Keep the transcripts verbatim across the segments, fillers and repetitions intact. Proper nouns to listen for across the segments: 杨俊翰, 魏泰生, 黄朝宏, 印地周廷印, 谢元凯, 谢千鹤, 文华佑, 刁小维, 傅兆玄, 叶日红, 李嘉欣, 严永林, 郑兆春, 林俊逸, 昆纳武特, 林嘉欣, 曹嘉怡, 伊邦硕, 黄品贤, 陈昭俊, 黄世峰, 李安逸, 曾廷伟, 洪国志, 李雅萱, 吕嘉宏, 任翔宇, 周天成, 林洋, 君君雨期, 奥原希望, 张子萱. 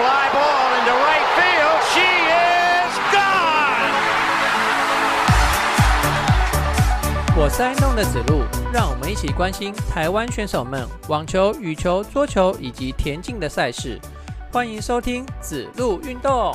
fly ball into right field. She is gone. 我是爱弄的子路，让我们一起关心台湾选手们网球、羽球、桌球以及田径的赛事。欢迎收听子路运动。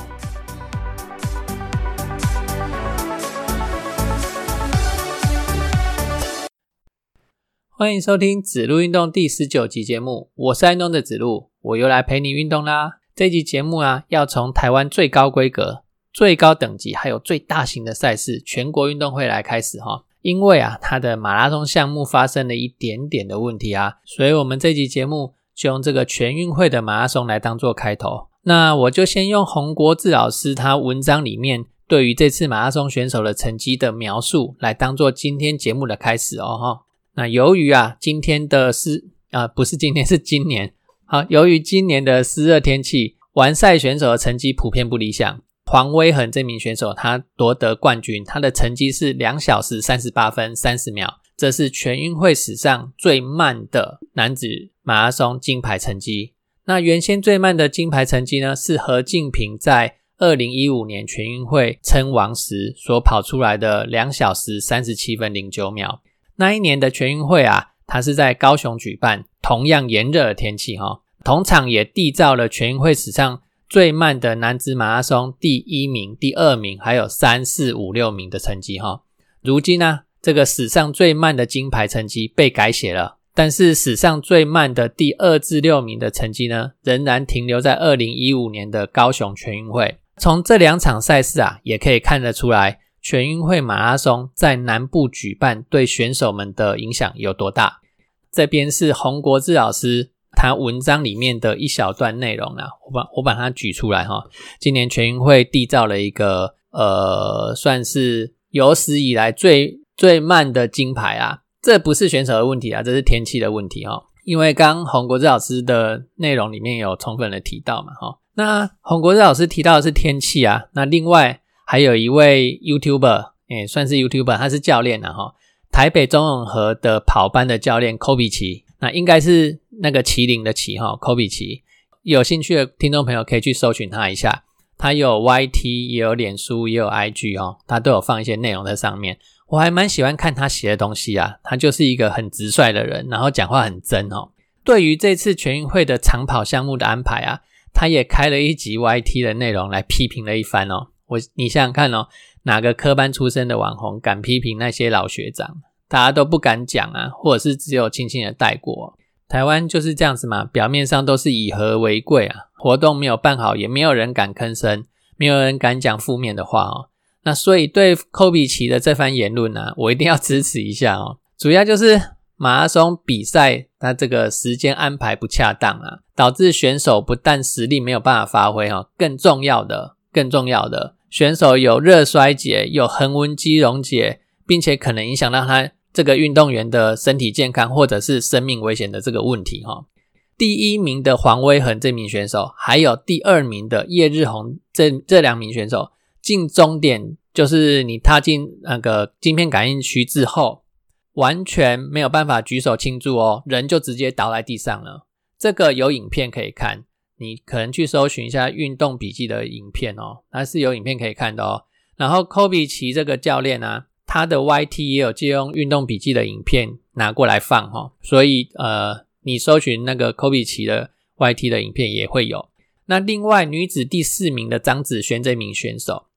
欢迎收听子路运动第十九集节目，我是爱弄的子路，我又来陪你运动啦。这集节目啊，要从台湾最高规格、最高等级还有最大型的赛事全国运动会来开始齁。因为啊，它的马拉松项目发生了一点点的问题啊，所以我们这集节目就用这个全运会的马拉松来当做开头。那我就先用洪国志老师他文章里面对于这次马拉松选手的成绩的描述来当做今天节目的开始哦齁。那由于啊今天的湿啊不是今天是今年啊由于今年的湿热天气，完赛选手的成绩普遍不理想。黄威恒这名选手他夺得冠军，他的成绩是两小时三十八分三十秒，这是全运会史上最慢的男子马拉松金牌成绩。那原先最慢的金牌成绩呢，是何敬平在二零一五年全运会称王时所跑出来的两小时三十七分零九秒。那一年的全运会啊，它是在高雄举办，同样炎热的天气齁，同场也缔造了全运会史上最慢的男子马拉松第一名、第二名，还有三、四、五、六名的成绩齁。如今呢、啊，这个史上最慢的金牌成绩被改写了，但是史上最慢的第二至六名的成绩呢，仍然停留在二零一五年的高雄全运会。从这两场赛事啊，也可以看得出来全运会马拉松在南部举办对选手们的影响有多大。这边是洪国志老师他文章里面的一小段内容啦，我把我把它举出来齁。今年全运会缔造了一个呃算是有史以来最最慢的金牌啊，这不是选手的问题啊，这是天气的问题齁。因为刚洪国志老师的内容里面有充分的提到嘛齁。那洪国志老师提到的是天气啊，那另外还有一位 YouTuber， 诶算是 YouTuber， 他是教练啦、啊、齁。台北中永和的跑班的教练 Koby 奇，那应该是那个麒麟的麒齁 ,Koby 奇。有兴趣的听众朋友可以去搜寻他一下。他有 Y T， 也有脸书，也有 I G 齁，他都有放一些内容在上面。我还蛮喜欢看他写的东西啊，他就是一个很直率的人，然后讲话很真齁。对于这次全运会的长跑项目的安排啊，他也开了一集 Y T 的内容来批评了一番哦。我你想想看哦，哪个科班出身的网红敢批评那些老学长？大家都不敢讲啊，或者是只有轻轻的带过、哦。台湾就是这样子嘛，表面上都是以和为贵啊，活动没有办好，也没有人敢吭声，没有人敢讲负面的话哦。那所以对科比奇的这番言论啊，我一定要支持一下哦。主要就是马拉松比赛它这个时间安排不恰当啊，导致选手不但实力没有办法发挥哦，更重要的更重要的选手有热衰竭，有恒温肌溶解，并且可能影响到他这个运动员的身体健康或者是生命危险的这个问题齁。第一名的黄威恒这名选手，还有第二名的叶日红这这两名选手，进终点就是你踏进那个晶片感应区之后，完全没有办法举手庆祝哦，人就直接倒在地上了。这个有影片可以看。你可能去搜寻一下运动笔记的影片哦，它是有影片可以看的哦。然后 Kobe 奇这个教练啊，他的 Y T 也有借用运动笔记的影片拿过来放哦，所以呃，你搜寻那个 Kobe 奇的 Y T 的影片也会有。那另外女子第四名的张子萱这名选手，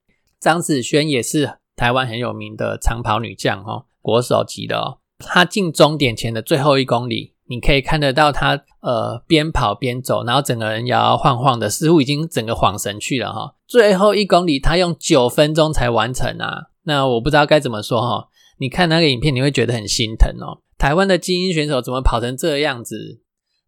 张子萱也是台湾很有名的长跑女将哦，国手级的哦。她进终点前的最后一公里，你可以看得到他呃边跑边走，然后整个人摇摇晃晃的，似乎已经整个晃神去了齁。最后一公里他用九分钟才完成啊，那我不知道该怎么说齁。你看那个影片你会觉得很心疼哦。台湾的精英选手怎么跑成这样子？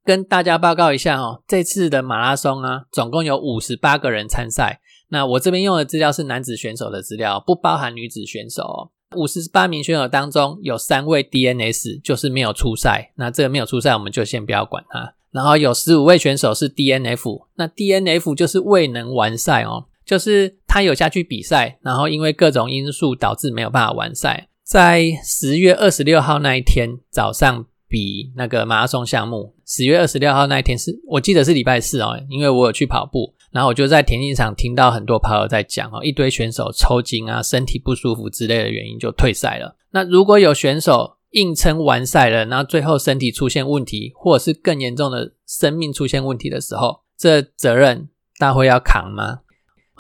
跟大家报告一下齁，这次的马拉松啊，总共有五十八个人参赛。那我这边用的资料是男子选手的资料，不包含女子选手哦。五十八名选手当中有三位 D N S， 就是没有出赛，那这个没有出赛我们就先不要管它。然后有十五位选手是 D N F， 那 D N F 就是未能完赛哦，就是他有下去比赛，然后因为各种因素导致没有办法完赛。在十月二十六号那一天早上比那个马拉松项目，十月二十六号那一天是我记得是礼拜四哦，因为我有去跑步，然后我就在田径场听到很多跑友在讲，一堆选手抽筋啊、身体不舒服之类的原因就退赛了。那如果有选手硬撑完赛了，然后最后身体出现问题，或者是更严重的生命出现问题的时候，这责任大会要扛吗？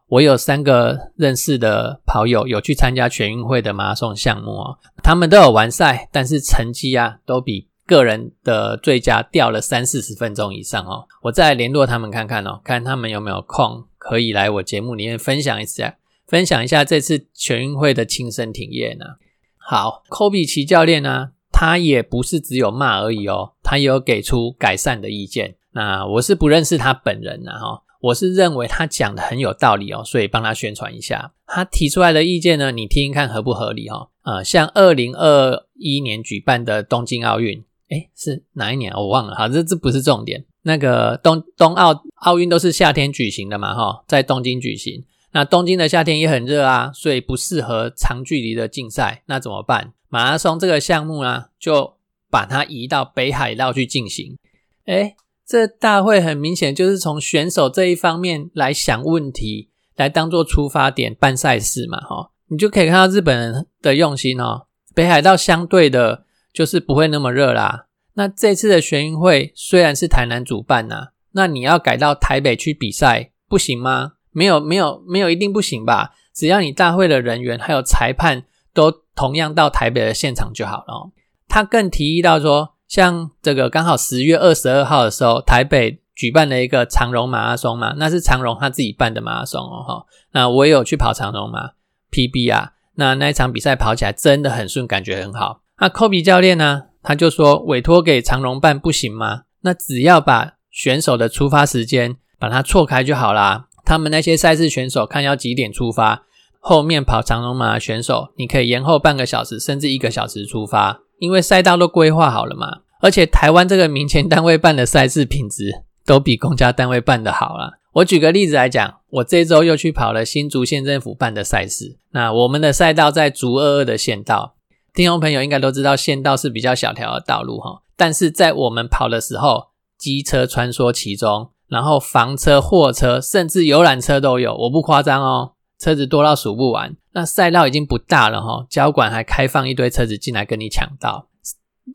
我有三个认识的跑友有去参加全运会的马拉松项目哦，他们都有完赛，但是成绩啊都比个人的最佳掉了三四十分钟以上哦。我再联络他们看看哦，看他们有没有空可以来我节目里面分享一下，分享一下这次全运会的亲身体验呢。好，Koby奇教练呢，他也不是只有骂而已哦，他也有给出改善的意见。那我是不认识他本人啊哦，我是认为他讲的很有道理哦，所以帮他宣传一下。他提出来的意见呢，你听听看合不合理哦。呃，像二零二一年举办的东京奥运，诶，是哪一年我忘了，好，这这不是重点。那个东东奥奥运都是夏天举行的嘛哈，在东京举行。那东京的夏天也很热啊，所以不适合长距离的竞赛，那怎么办？马拉松这个项目呢，就把它移到北海道去进行。诶，这大会很明显就是从选手这一方面来想问题，来当作出发点办赛事嘛齁。你就可以看到日本人的用心哦，北海道相对的就是不会那么热啦。那这次的全运会虽然是台南主办啦、啊、那你要改到台北去比赛不行吗？没有没有没有一定不行吧，只要你大会的人员还有裁判都同样到台北的现场就好了、哦、他更提议到说，像这个刚好十月二十二号的时候，台北举办了一个长荣马拉松嘛，那是长荣他自己办的马拉松哦，那我也有去跑长荣嘛 P B 啊，那那一场比赛跑起来真的很顺，感觉很好。那 Koby 教练呢，他就说委托给长荣办不行吗？那只要把选手的出发时间把它错开就好啦，他们那些赛事选手看要几点出发，后面跑长龙马的选手你可以延后半个小时甚至一个小时出发，因为赛道都规划好了嘛。而且台湾这个民间单位办的赛事品质都比公家单位办的好啦。我举个例子来讲，我这周又去跑了新竹县政府办的赛事，那我们的赛道在竹二二的县道，听众朋友应该都知道县道是比较小条的道路齁，但是在我们跑的时候机车穿梭其中，然后房车、货车甚至游览车都有，我不夸张哦，车子多到数不完。那赛道已经不大了齁，交管还开放一堆车子进来跟你抢道，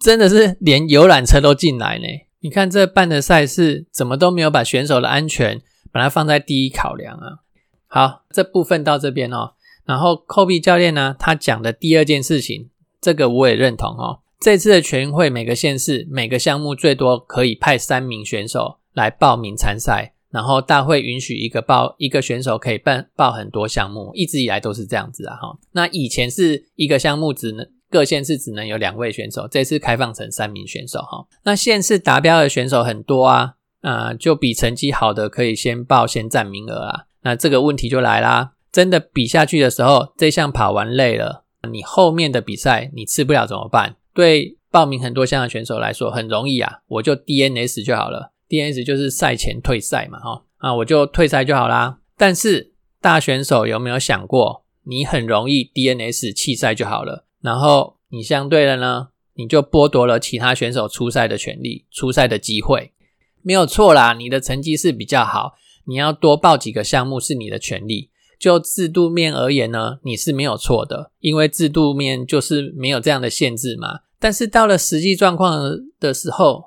真的是连游览车都进来呢。你看这办的赛事怎么都没有把选手的安全把它放在第一考量啊。好，这部分到这边哦。然后 Koby 教练呢，他讲的第二件事情，这个我也认同哦。这次的全运会每个县市每个项目最多可以派三名选手来报名参赛，然后大会允许一个报一个选手可以办报很多项目，一直以来都是这样子啊。那以前是一个项目只能各县市只能有两位选手，这次开放成三名选手齁。那县市达标的选手很多啊，呃、就比成绩好的可以先报先占名额啊。那这个问题就来啦，真的比下去的时候，这项跑完累了，你后面的比赛你吃不了怎么办？对报名很多项的选手来说很容易啊，我就 D N S 就好了， D N S 就是赛前退赛嘛齁，啊我就退赛就好啦。但是大选手有没有想过，你很容易 D N S 弃赛就好了，然后你相对的呢，你就剥夺了其他选手出赛的权利，出赛的机会。没有错啦，你的成绩是比较好，你要多报几个项目是你的权利。就制度面而言呢，你是没有错的，因为制度面就是没有这样的限制嘛。但是到了实际状况的时候，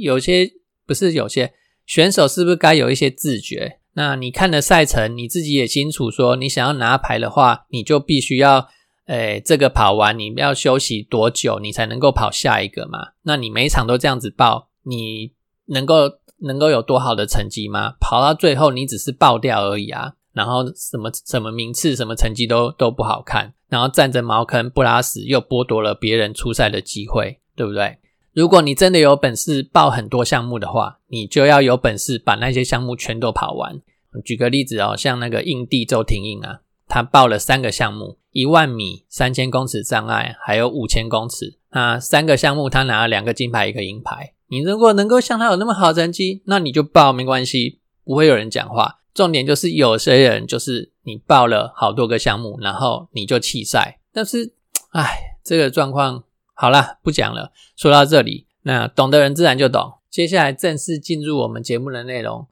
有些，不是有些，选手是不是该有一些自觉？那你看了赛程，你自己也清楚说，你想要拿牌的话，你就必须要诶，这个跑完你要休息多久你才能够跑下一个嘛。那你每一场都这样子报，你能够能够有多好的成绩吗？跑到最后你只是爆掉而已啊，然后什么什么名次什么成绩都都不好看，然后站着茅坑不拉屎，又剥夺了别人出赛的机会，对不对？如果你真的有本事报很多项目的话，你就要有本事把那些项目全都跑完。举个例子哦，像那个印地周廷印啊，他报了三个项目，一万米、三千公尺障碍，还有五千公尺。那三个项目他拿了两个金牌，一个银牌。你如果能够像他有那么好成绩，那你就报没关系，不会有人讲话。重点就是有些人就是你报了好多个项目，然后你就弃赛。但是，哎，这个状况好啦，不讲了。说到这里，那懂的人自然就懂。接下来正式进入我们节目的内容。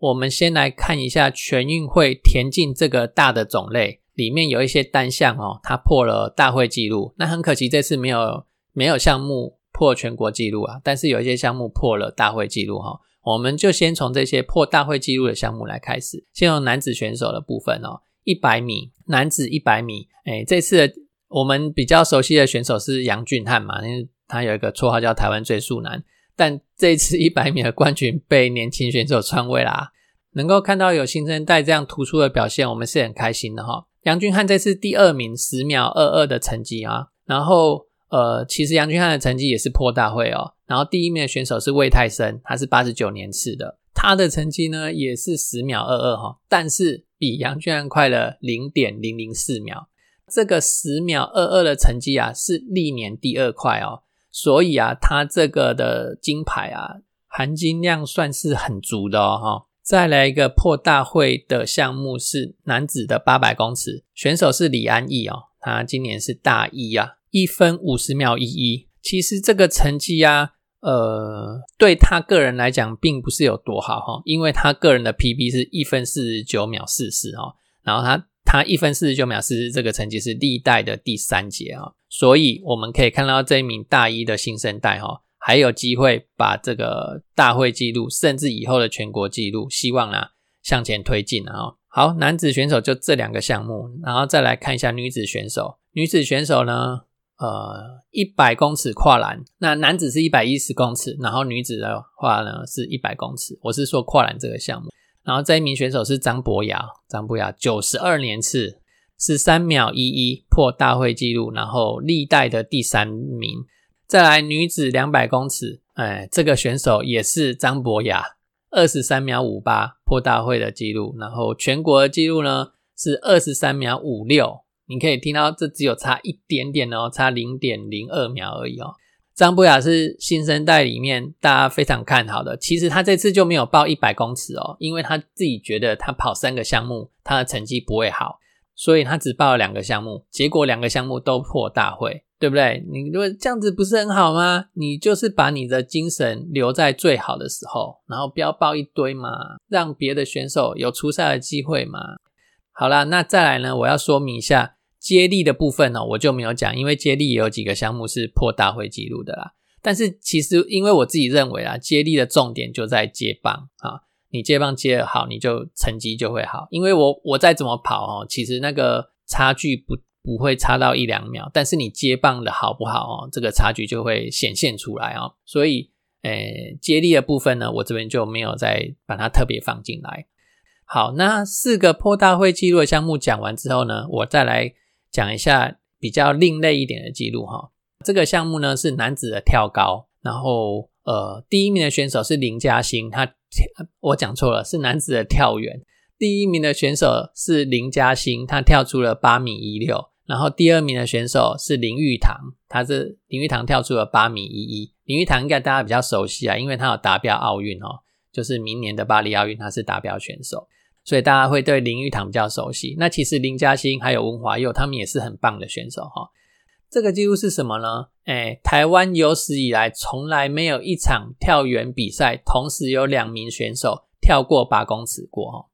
我们先来看一下全运会田径这个大的种类，里面有一些单项哦，它破了大会纪录。那很可惜这次没有没有项目破全国纪录啊，但是有一些项目破了大会纪录哦。我们就先从这些破大会纪录的项目来开始，先从男子选手的部分哦，一百米，男子一百米，诶，这次的我们比较熟悉的选手是杨俊翰嘛，因为他有一个绰号叫台湾最速男，但这次一百米的冠军被年轻选手篡位啦。能够看到有新生代这样突出的表现，我们是很开心的齁。杨俊翰这次第二名十秒二十二的成绩啊，然后呃，其实杨俊翰的成绩也是破大会哦。然后第一名的选手是魏泰生，他是八十九年次的，他的成绩呢也是十秒二十二齁，但是比杨俊翰快了 零点零零四秒。这个十秒二十二的成绩啊是历年第二快哦，所以啊他这个的金牌啊含金量算是很足的哦。再来一个破大会的项目是男子的八百公尺，选手是李安逸哦，他今年是大一啊，一分五十秒一一。其实这个成绩啊呃对他个人来讲并不是有多好哦，因为他个人的 P B 是一分四十九秒四十哦，然后他他一分四十九秒四十这个成绩是历代的第三节哦，所以我们可以看到这一名大一的新生代哦，还有机会把这个大会纪录甚至以后的全国纪录希望啦向前推进哦。好，男子选手就这两个项目，然后再来看一下女子选手。女子选手呢呃一百公尺跨栏，那男子是一百一十公尺，然后女子的话呢是一百公尺，我是说跨栏这个项目。然后这一名选手是张博雅，张博雅九十二年次，十三秒一一，破大会纪录，然后历代的第三名。再来女子两百公尺，哎，这个选手也是张博雅，二十三秒五八，破大会的纪录，然后全国的纪录呢是二十三秒五六，你可以听到这只有差一点点哦，差 零点零二秒而已哦。张博雅是新生代里面大家非常看好的，其实他这次就没有报一百公尺哦，因为他自己觉得他跑三个项目他的成绩不会好，所以他只报了两个项目，结果两个项目都破大会，对不对？你如果这样子不是很好吗？你就是把你的精神留在最好的时候，然后不要报一堆嘛，让别的选手有出赛的机会嘛。好啦，那再来呢，我要说明一下接力的部分哦，我就没有讲，因为接力也有几个项目是破大会纪录的啦。但是其实因为我自己认为啦，接力的重点就在接棒啊，你接棒接得好，你就成绩就会好。因为我我再怎么跑哦，其实那个差距不不会差到一两秒，但是你接棒的好不好哦，这个差距就会显现出来哦。所以诶，接力的部分呢，我这边就没有再把它特别放进来。好，那四个破大会纪录的项目讲完之后呢，我再来讲一下比较另类一点的记录齁。这个项目呢是男子的跳高，然后呃第一名的选手是林嘉欣，他我讲错了，是男子的跳远。第一名的选手是林嘉欣，他跳出了八米一六，然后第二名的选手是林玉堂，他是林玉堂跳出了八米一一。林玉堂应该大家比较熟悉啊，因为他有达标奥运齁，就是明年的巴黎奥运他是达标选手。所以大家会对林玉堂比较熟悉，那其实林嘉欣还有文华佑他们也是很棒的选手齁。这个纪录是什么呢？诶，台湾有史以来从来没有一场跳远比赛同时有两名选手跳过八公尺过齁。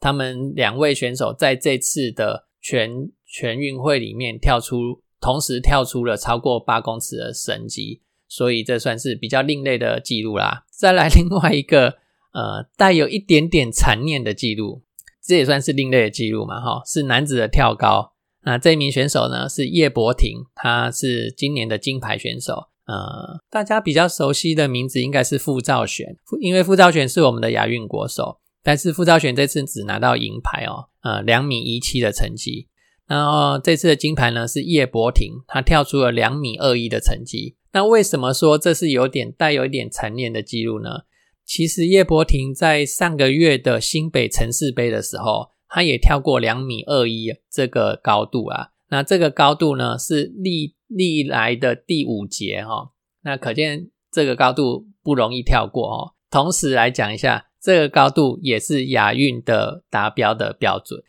他们两位选手在这次的全全运会里面跳出同时跳出了超过八公尺的成绩，所以这算是比较另类的纪录啦。再来另外一个呃，带有一点点残念的记录，这也算是另类的记录嘛，齁，是男子的跳高。那这一名选手呢是叶柏廷，他是今年的金牌选手。呃，大家比较熟悉的名字应该是傅兆玄，因为傅兆玄是我们的亚运国手，但是傅兆玄这次只拿到银牌哦，呃，两米一七的成绩。然后这次的金牌呢是叶柏廷，他跳出了两米二一的成绩。那为什么说这是有点带有一点残念的记录呢？其实叶柏廷在上个月的新北城市杯的时候，他也跳过两米二一这个高度啊。那这个高度呢是历历来的第五节齁，那可见这个高度不容易跳过齁。同时来讲一下，这个高度也是亚运的达标的标准。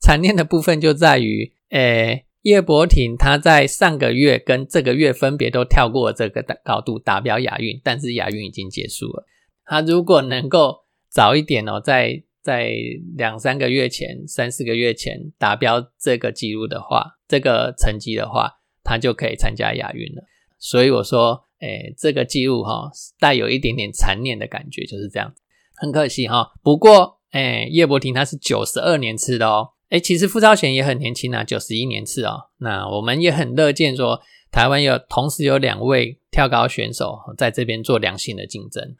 残念的部分就在于，诶，叶柏廷他在上个月跟这个月分别都跳过这个高度达标亚运，但是亚运已经结束了。他如果能够早一点哦，在在两三个月前三四个月前达标这个记录的话，这个成绩的话，他就可以参加亚运了。所以我说诶，这个记录哦，带有一点点残念的感觉，就是这样，很可惜哦。不过诶，叶柏廷他是九十二年次的哦，诶，其实傅昭贤也很年轻啊，九十一年次哦。那我们也很乐见说台湾有同时有两位跳高选手在这边做良性的竞争。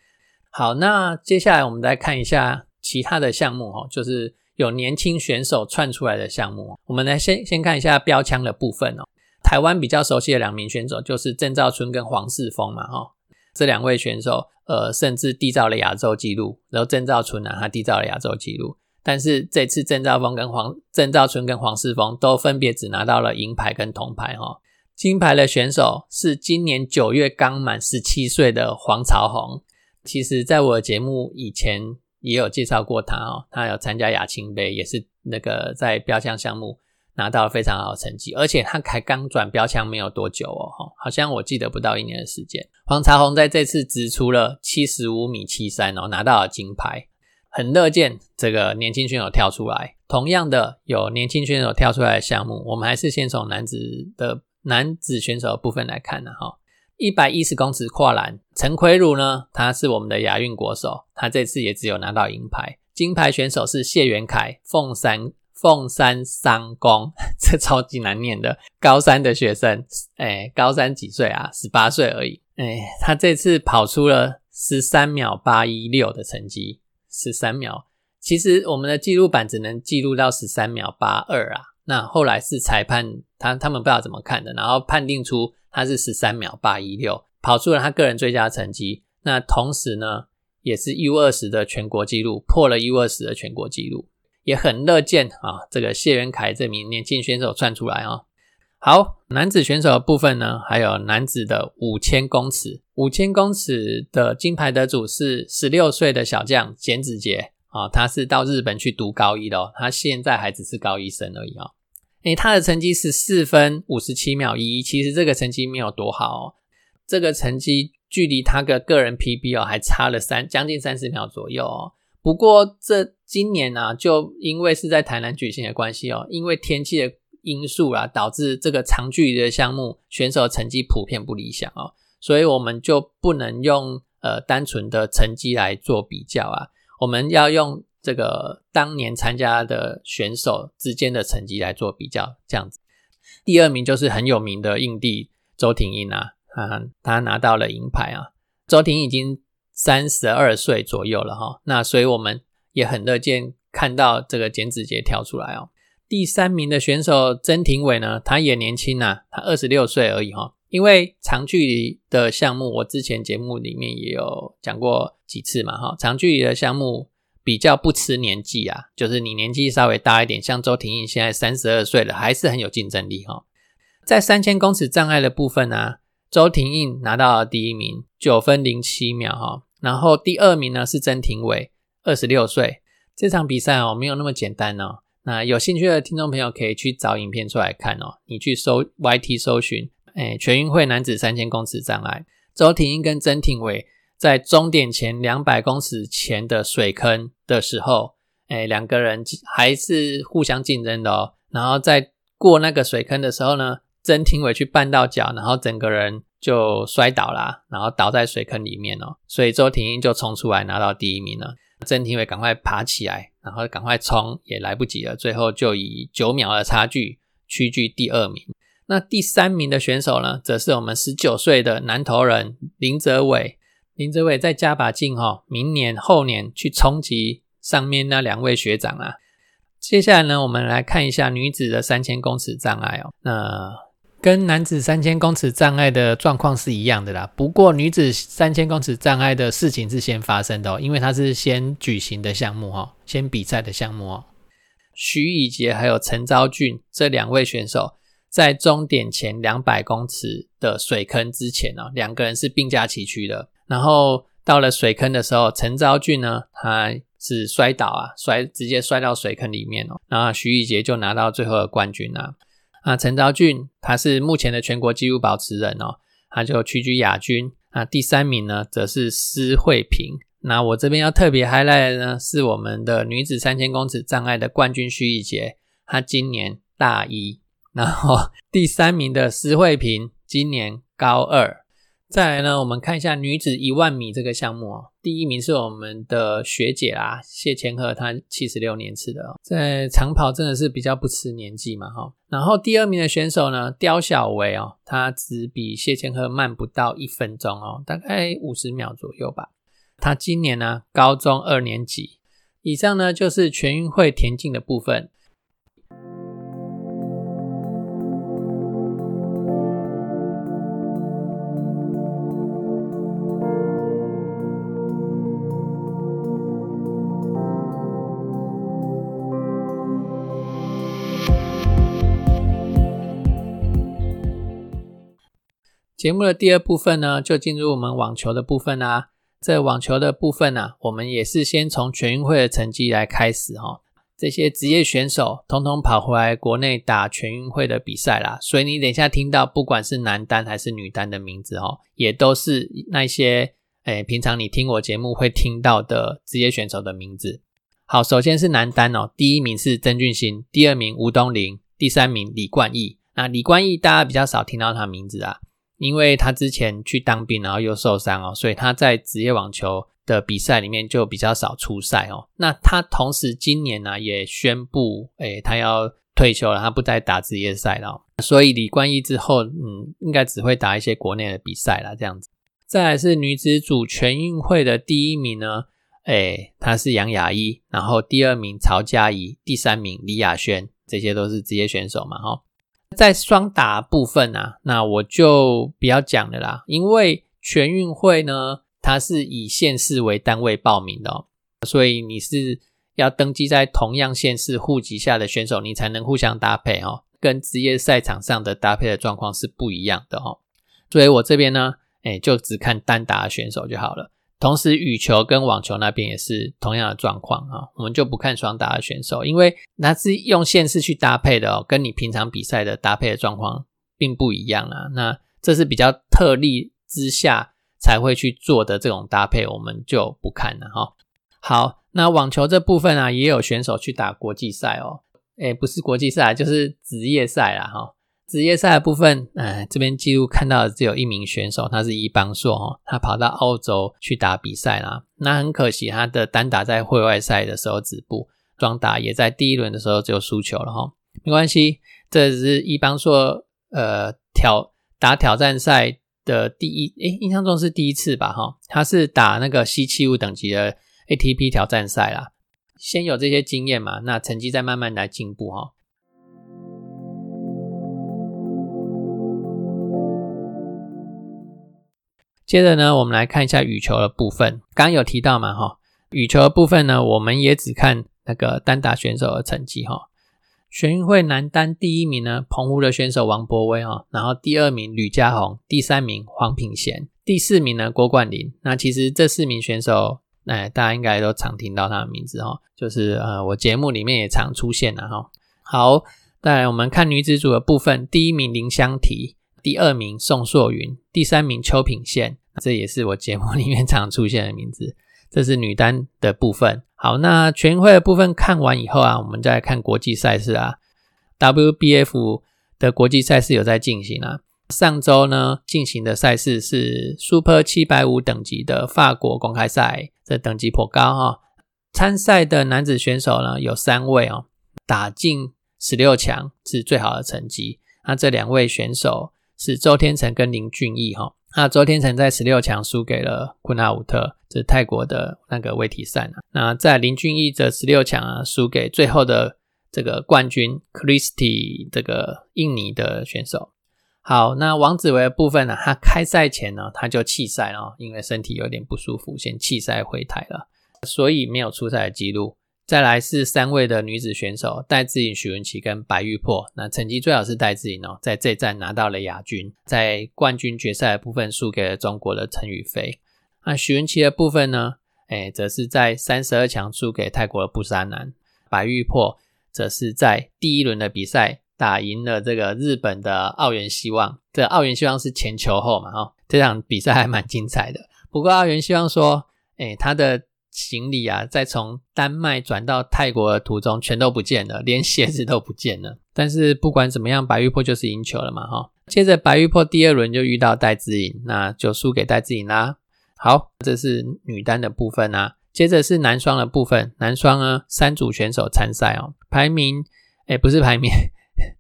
好，那接下来我们再看一下其他的项目，就是有年轻选手串出来的项目。我们来 先, 先看一下标枪的部分。台湾比较熟悉的两名选手就是郑兆春跟黄世峰嘛，这两位选手呃，甚至缔造了亚洲纪录，然后郑兆春啊，他缔造了亚洲纪录，但是这次郑兆峰跟黄郑兆春跟黄世峰都分别只拿到了银牌跟铜牌。金牌的选手是今年九月刚满十七岁的黄朝宏，其实在我的节目以前也有介绍过他哦，他有参加亚青杯，也是那个在标枪项目拿到了非常好的成绩，而且他才刚转标枪没有多久哦，好像我记得不到一年的时间。黄朝宏在这次掷出了七十五米七三哦，拿到了金牌，很乐见这个年轻选手跳出来。同样的，有年轻选手跳出来的项目，我们还是先从男子的。男子选手的部分来看啊，一百一十公尺跨栏，陈奎儒呢，他是我们的亚运国手，他这次也只有拿到银牌。金牌选手是谢元凯，凤山凤山商工，这超级难念的，高三的学生，诶，高三几岁啊？十八岁而已。诶，他这次跑出了十三秒八一六的成绩，十三秒，其实我们的记录板只能记录到十三秒八二啊，那后来是裁判 他, 他们不知道怎么看的，然后判定出他是十三秒八一六，跑出了他个人最佳成绩。那同时呢，也是 U二十 的全国纪录，破了 U二十 的全国纪录，也很乐见啊，这个谢元凯这名年轻选手窜出来啊。好，男子选手的部分呢，还有男子的五千公尺，五千公尺的金牌得主是十六岁的小将简子杰啊，他是到日本去读高一的哦，他现在还只是高一生而已哦。诶，他的成绩是四分五十七秒一一，其实这个成绩没有多好哦，这个成绩距离他的个人 P B 哦还差了三将近三十秒左右哦。不过这今年啊，就因为是在台南举行的关系哦，因为天气的因素啦、啊、导致这个长距离的项目选手成绩普遍不理想哦，所以我们就不能用呃单纯的成绩来做比较啊，我们要用这个当年参加的选手之间的成绩来做比较，这样子。第二名就是很有名的印地周廷英啊，啊他拿到了银牌啊。周廷英已经三十二岁左右了哈，那所以我们也很乐见看到这个简子杰跳出来哦。第三名的选手曾廷伟呢，他也年轻啊，他二十六岁而已哈。因为长距离的项目，我之前节目里面也有讲过几次嘛哈，长距离的项目比较不吃年纪啊，就是你年纪稍微大一点，像周廷印现在三十二岁了，还是很有竞争力哈。在三千公尺障碍的部分啊，周廷印拿到了第一名，九分零七秒哈，然后第二名呢是曾廷伟，二十六岁。这场比赛哦，没有那么简单哦。那有兴趣的听众朋友可以去找影片出来看哦，你去搜 Y T 搜寻诶，全运会男子三千公尺障碍，周廷英跟曾廷伟在终点前两百公尺前的水坑的时候，诶，两个人还是互相竞争的哦。然后在过那个水坑的时候呢，曾廷伟去绊到脚，然后整个人就摔倒啦，然后倒在水坑里面哦。所以周廷英就冲出来拿到第一名了，曾廷伟赶快爬起来，然后赶快冲，也来不及了，最后就以九秒的差距屈居第二名。那第三名的选手呢，则是我们十九岁的南投人林哲伟。林哲伟在加把劲哦，明年后年去冲击上面那两位学长啊。接下来呢，我们来看一下女子的三千公尺障碍哦。那跟男子三千公尺障碍的状况是一样的啦，不过女子三千公尺障碍的事情是先发生的哦，因为它是先举行的项目哦，先比赛的项目哦。徐以杰还有陈昭俊这两位选手在终点前两百公尺的水坑之前哦，两个人是并驾齐驱的。然后到了水坑的时候，陈昭俊呢，他是摔倒啊，摔直接摔到水坑里面哦。那徐以杰就拿到最后的冠军啊。啊，陈昭俊他是目前的全国纪录保持人哦，他就屈居亚军。啊，第三名呢，则是施慧萍，那我这边要特别 highlight 的呢，是我们的女子三千公尺障碍的冠军徐以杰，她今年大一，然后第三名的石慧萍今年高二。再来呢，我们看一下女子一万米这个项目哦。第一名是我们的学姐啦，谢千鹤，她七十六年次的哦，在长跑真的是比较不吃年纪嘛哈、哦。然后第二名的选手呢，刁小维哦，她只比谢千鹤慢不到一分钟哦，大概五十秒左右吧。她今年呢高中二年级。以上呢就是全运会田径的部分。节目的第二部分呢，就进入我们网球的部分啊。这网球的部分啊，我们也是先从全运会的成绩来开始哦。这些职业选手通通跑回来国内打全运会的比赛啦，所以你等一下听到不管是男单还是女单的名字哦，也都是那些诶平常你听我节目会听到的职业选手的名字。好，首先是男单哦，第一名是曾俊欣，第二名吴东林，第三名李冠毅。那李冠毅大家比较少听到他名字啊，因为他之前去当兵然后又受伤哦，所以他在职业网球的比赛里面就比较少出赛哦。那他同时今年呢、啊、也宣布诶他要退休了，他不再打职业赛了、哦。所以李冠毅之后嗯应该只会打一些国内的比赛啦这样子。再来是女子组全运会的第一名呢，诶他是杨雅依，然后第二名曹嘉怡，第三名李雅萱，这些都是职业选手嘛齁、哦。在双打部分啊，那我就不要讲了啦，因为全运会呢它是以县市为单位报名的哦，所以你是要登记在同样县市户籍下的选手你才能互相搭配哦，跟职业赛场上的搭配的状况是不一样的哦。所以我这边呢、欸、就只看单打的选手就好了，同时羽球跟网球那边也是同样的状况啊，我们就不看双打的选手，因为那是用县市去搭配的哦，跟你平常比赛的搭配的状况并不一样啊，那这是比较特例之下才会去做的这种搭配，我们就不看了哦。好，那网球这部分啊也有选手去打国际赛哦，诶不是国际赛就是职业赛啦哦。职业赛的部分、呃、这边记录看到的只有一名选手，他是伊邦硕、哦、他跑到澳洲去打比赛啦。那很可惜他的单打在会外赛的时候止步，双打也在第一轮的时候只有输球了、哦、没关系，这只是伊邦硕呃挑打挑战赛的第一诶印象中是第一次吧、哦、他是打那个 C 七十五 等级的 A T P 挑战赛啦，先有这些经验嘛，那成绩再慢慢来进步哦。接着呢，我们来看一下羽球的部分。刚刚有提到嘛，哈，羽球的部分呢，我们也只看那个单打选手的成绩，哈。全运会男单第一名呢，澎湖的选手王柏威，哈，然后第二名吕嘉宏，第三名黄品贤，第四名呢郭冠霖。那其实这四名选手，哎，大家应该都常听到他的名字，哈，就是呃，我节目里面也常出现了，哈。好，再来我们看女子组的部分，第一名林湘缇，第二名宋硕云，第三名邱品宪，这也是我节目里面常出现的名字，这是女单的部分。好，那全运会的部分看完以后啊，我们再来看国际赛事啊。W B F 的国际赛事有在进行啊，上周呢进行的赛事是 Super 七百五 等级的法国公开赛，这等级颇高哦。参赛的男子选手呢有三位哦，打进十六强是最好的成绩。那这两位选手是周天成跟林俊逸齁、哦。那周天成在十六强输给了昆纳武特，这是泰国的那个魏体善、啊。那在林俊逸这十六强啊输给最后的这个冠军 Christy 这个印尼的选手。好，那王子维的部分呢、啊、他开赛前呢他就弃赛了，因为身体有点不舒服先弃赛回台了。所以没有出赛的记录。再来是三位的女子选手，戴资颖、许文琪跟白玉珀，那成绩最好是戴资颖哦，在这一站拿到了亚军，在冠军决赛的部分输给了中国的陈雨菲。那许文琪的部分呢，诶则是在三十二强输给泰国的布沙南，白玉珀则是在第一轮的比赛打赢了这个日本的奥原希望，这奥原希望是前球后嘛、哦、这场比赛还蛮精彩的，不过奥原希望说诶，他的行李啊，在从丹麦转到泰国的途中全都不见了，连鞋子都不见了。但是不管怎么样，白玉破就是赢球了嘛齁。接着白玉破第二轮就遇到戴资颖，那就输给戴资颖啦。好，这是女单的部分啊。接着是男双的部分，男双呢三组选手参赛哦，排名诶不是排名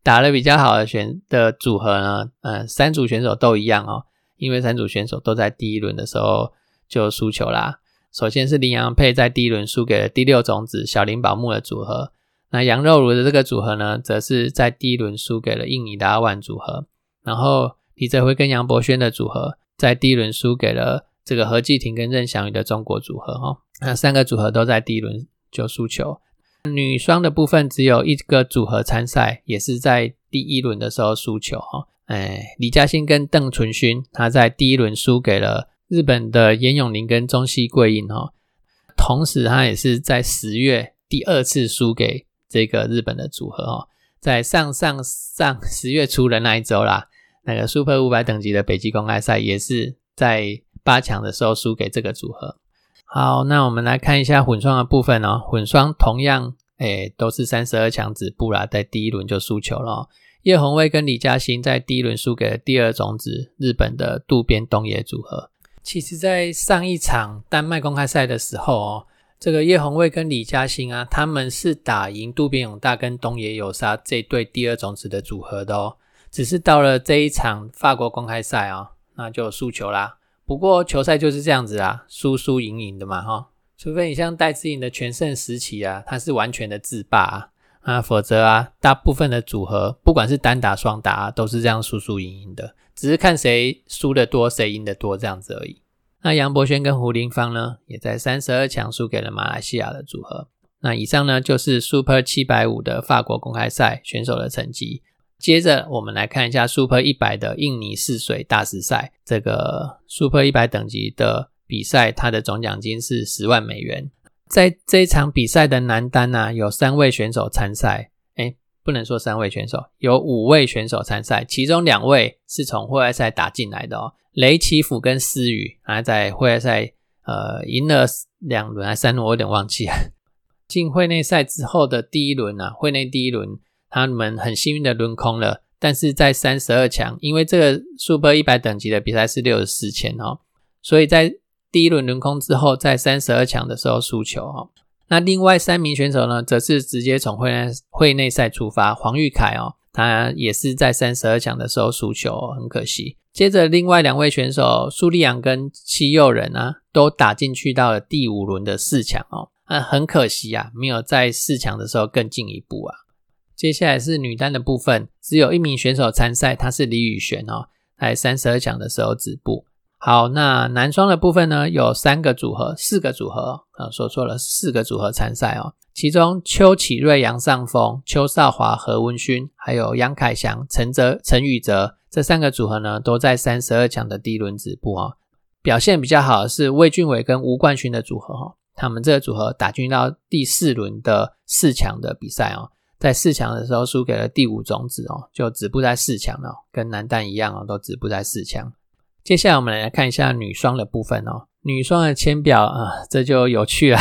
打得比较好的选的组合呢，呃三组选手都一样哦，因为三组选手都在第一轮的时候就输球啦。首先是林洋配在第一轮输给了第六种子小林宝木的组合，那杨肉茹的这个组合呢，则是在第一轮输给了印尼的阿万组合，然后李泽辉跟杨博轩的组合在第一轮输给了这个何继廷跟任翔宇的中国组合哦，那三个组合都在第一轮就输球。女双的部分只有一个组合参赛，也是在第一轮的时候输球哦，哎，李嘉欣跟邓淳勋他在第一轮输给了日本的严永林跟中西贵印哦，同时他也是在十月第二次输给这个日本的组合哦，在上上上十月初的那一周啦，那个 Super 五百 等级的北极公开赛也是在八强的时候输给这个组合。好，那我们来看一下混双的部分哦，混双同样诶都是三十二强止步啦，在第一轮就输球了哦。叶红卫跟李嘉欣在第一轮输给了第二种子日本的渡边东野组合。其实在上一场丹麦公开赛的时候哦，这个叶红卫跟李嘉欣啊，他们是打赢渡边勇大跟东野有沙这对第二种子的组合的哦，只是到了这一场法国公开赛哦，那就输球啦。不过球赛就是这样子啊，输输赢赢的嘛齁、哦、除非你像戴资颖的全盛时期啊，他是完全的自霸啊，啊否则啊大部分的组合不管是单打双打啊，都是这样输输赢赢的，只是看谁输得多谁赢得多这样子而已。那杨博轩跟胡林芳呢，也在三十二强输给了马来西亚的组合。那以上呢就是 Super 七百五 的法国公开赛选手的成绩。接着我们来看一下 Super 一百 的印尼泗水大师赛，这个 Super 一百 等级的比赛，它的总奖金是十万美元。在这一场比赛的男单啊，有三位选手参赛，诶不能说三位选手，有五位选手参赛，其中两位是从户外赛打进来的哦，雷奇甫跟思雨啊，在户外赛呃赢了两轮还三轮，我有点忘记了。进会内赛之后的第一轮啊，会内第一轮他们很幸运的轮空了，但是在三十二强，因为这个 Super 一百 等级的比赛是六十四签哦，所以在第一轮轮空之后，在三十二强的时候输球哦。那另外三名选手呢，则是直接从会内会内赛出发，黄玉凯哦，他也是在三十二强的时候输球哦，很可惜。接着另外两位选手苏利阳跟戚佑仁啊，都打进去到了第五轮的四强哦，啊很可惜啊，没有在四强的时候更进一步啊。接下来是女单的部分，只有一名选手参赛，他是李雨璇哦，在三十二强的时候止步。好，那男双的部分呢，有三个组合四个组合、呃、说错了，四个组合参赛哦，其中邱启瑞、杨尚峰、邱少华、何文勋还有杨凯翔、陈哲、陈宇哲这三个组合呢，都在三十二强的第一轮止步哦。表现比较好的是魏俊伟跟吴冠勋的组合哦，他们这个组合打进到第四轮的四强的比赛哦，在四强的时候输给了第五种子哦，就止步在四强了哦，跟男单一样哦，都止步在四强。接下来我们来看一下女双的部分哦，女双的签表啊、呃，这就有趣了。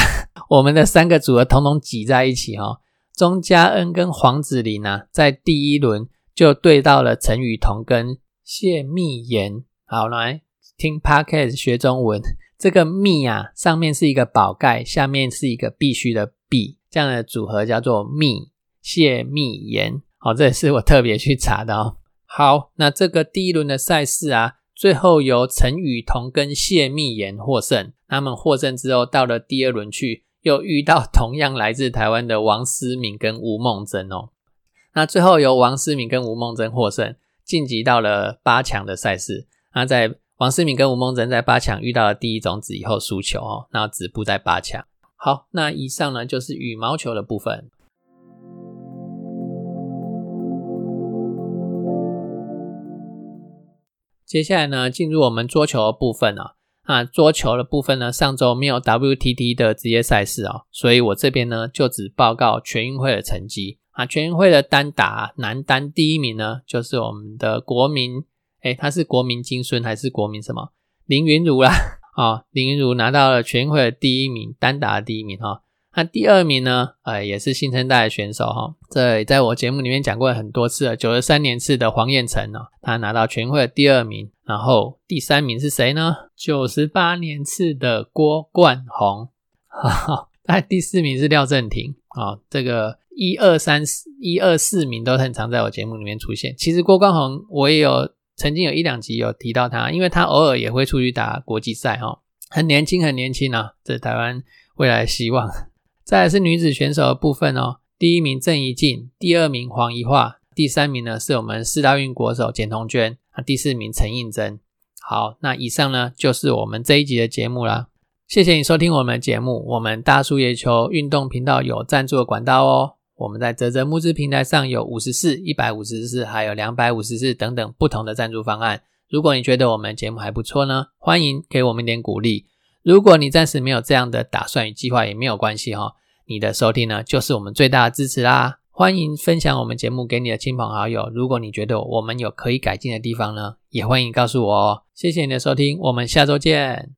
我们的三个组合统统挤在一起哦，钟嘉恩跟黄子琳啊，在第一轮就对到了陈雨桐跟谢密妍。好，来听 podcast 学中文。这个密啊，上面是一个宝盖，下面是一个必须的必，这样的组合叫做密谢密妍。好、哦，这也是我特别去查的哦。好，那这个第一轮的赛事啊，最后由陈雨桐跟谢密妍获胜，他们获胜之后到了第二轮去，又遇到同样来自台湾的王思敏跟吴梦珍哦。那最后由王思敏跟吴梦珍获胜，晋级到了八强的赛事。那在王思敏跟吴梦珍在八强遇到了第一种子以后输球哦，那止步在八强。好，那以上呢就是羽毛球的部分。接下来呢，进入我们桌球的部分哦。啊，桌球的部分呢，上周没有 W T T 的职业赛事哦，所以我这边呢就只报告全运会的成绩。啊，全运会的单打、啊、男单第一名呢，就是我们的国民，诶，他是国民金孙还是国民什么？林昀儒啦。啊，林昀儒拿到了全运会的第一名，单打的第一名哈。那第二名呢，呃，也是新生代的选手哈。这也在我节目里面讲过很多次了。九十三年次的黄彦辰哦，他拿到全运会的第二名。然后第三名是谁呢？九十八年次的郭冠宏。好，那第四名是廖振廷啊。这个一二三、一二四名都很常在我节目里面出现。其实郭冠宏我也有曾经有一两集有提到他，因为他偶尔也会出去打国际赛哈，很年轻很年轻啊，这台湾未来的希望。再来是女子选手的部分哦，第一名郑怡静，第二名黄怡桦，第三名呢是我们四大运国手简彤娟，第四名陈映真。好，那以上呢就是我们这一集的节目啦。谢谢你收听我们的节目，我们大叔野球运动频道有赞助的管道哦。我们在嘖嘖募资平台上有五十四、一百五十四还有两百五十四等等不同的赞助方案。如果你觉得我们节目还不错呢，欢迎给我们一点鼓励。如果你暂时没有这样的打算与计划也没有关系哦，你的收听呢就是我们最大的支持啦。欢迎分享我们节目给你的亲朋好友，如果你觉得我们有可以改进的地方呢，也欢迎告诉我哦。谢谢你的收听，我们下周见。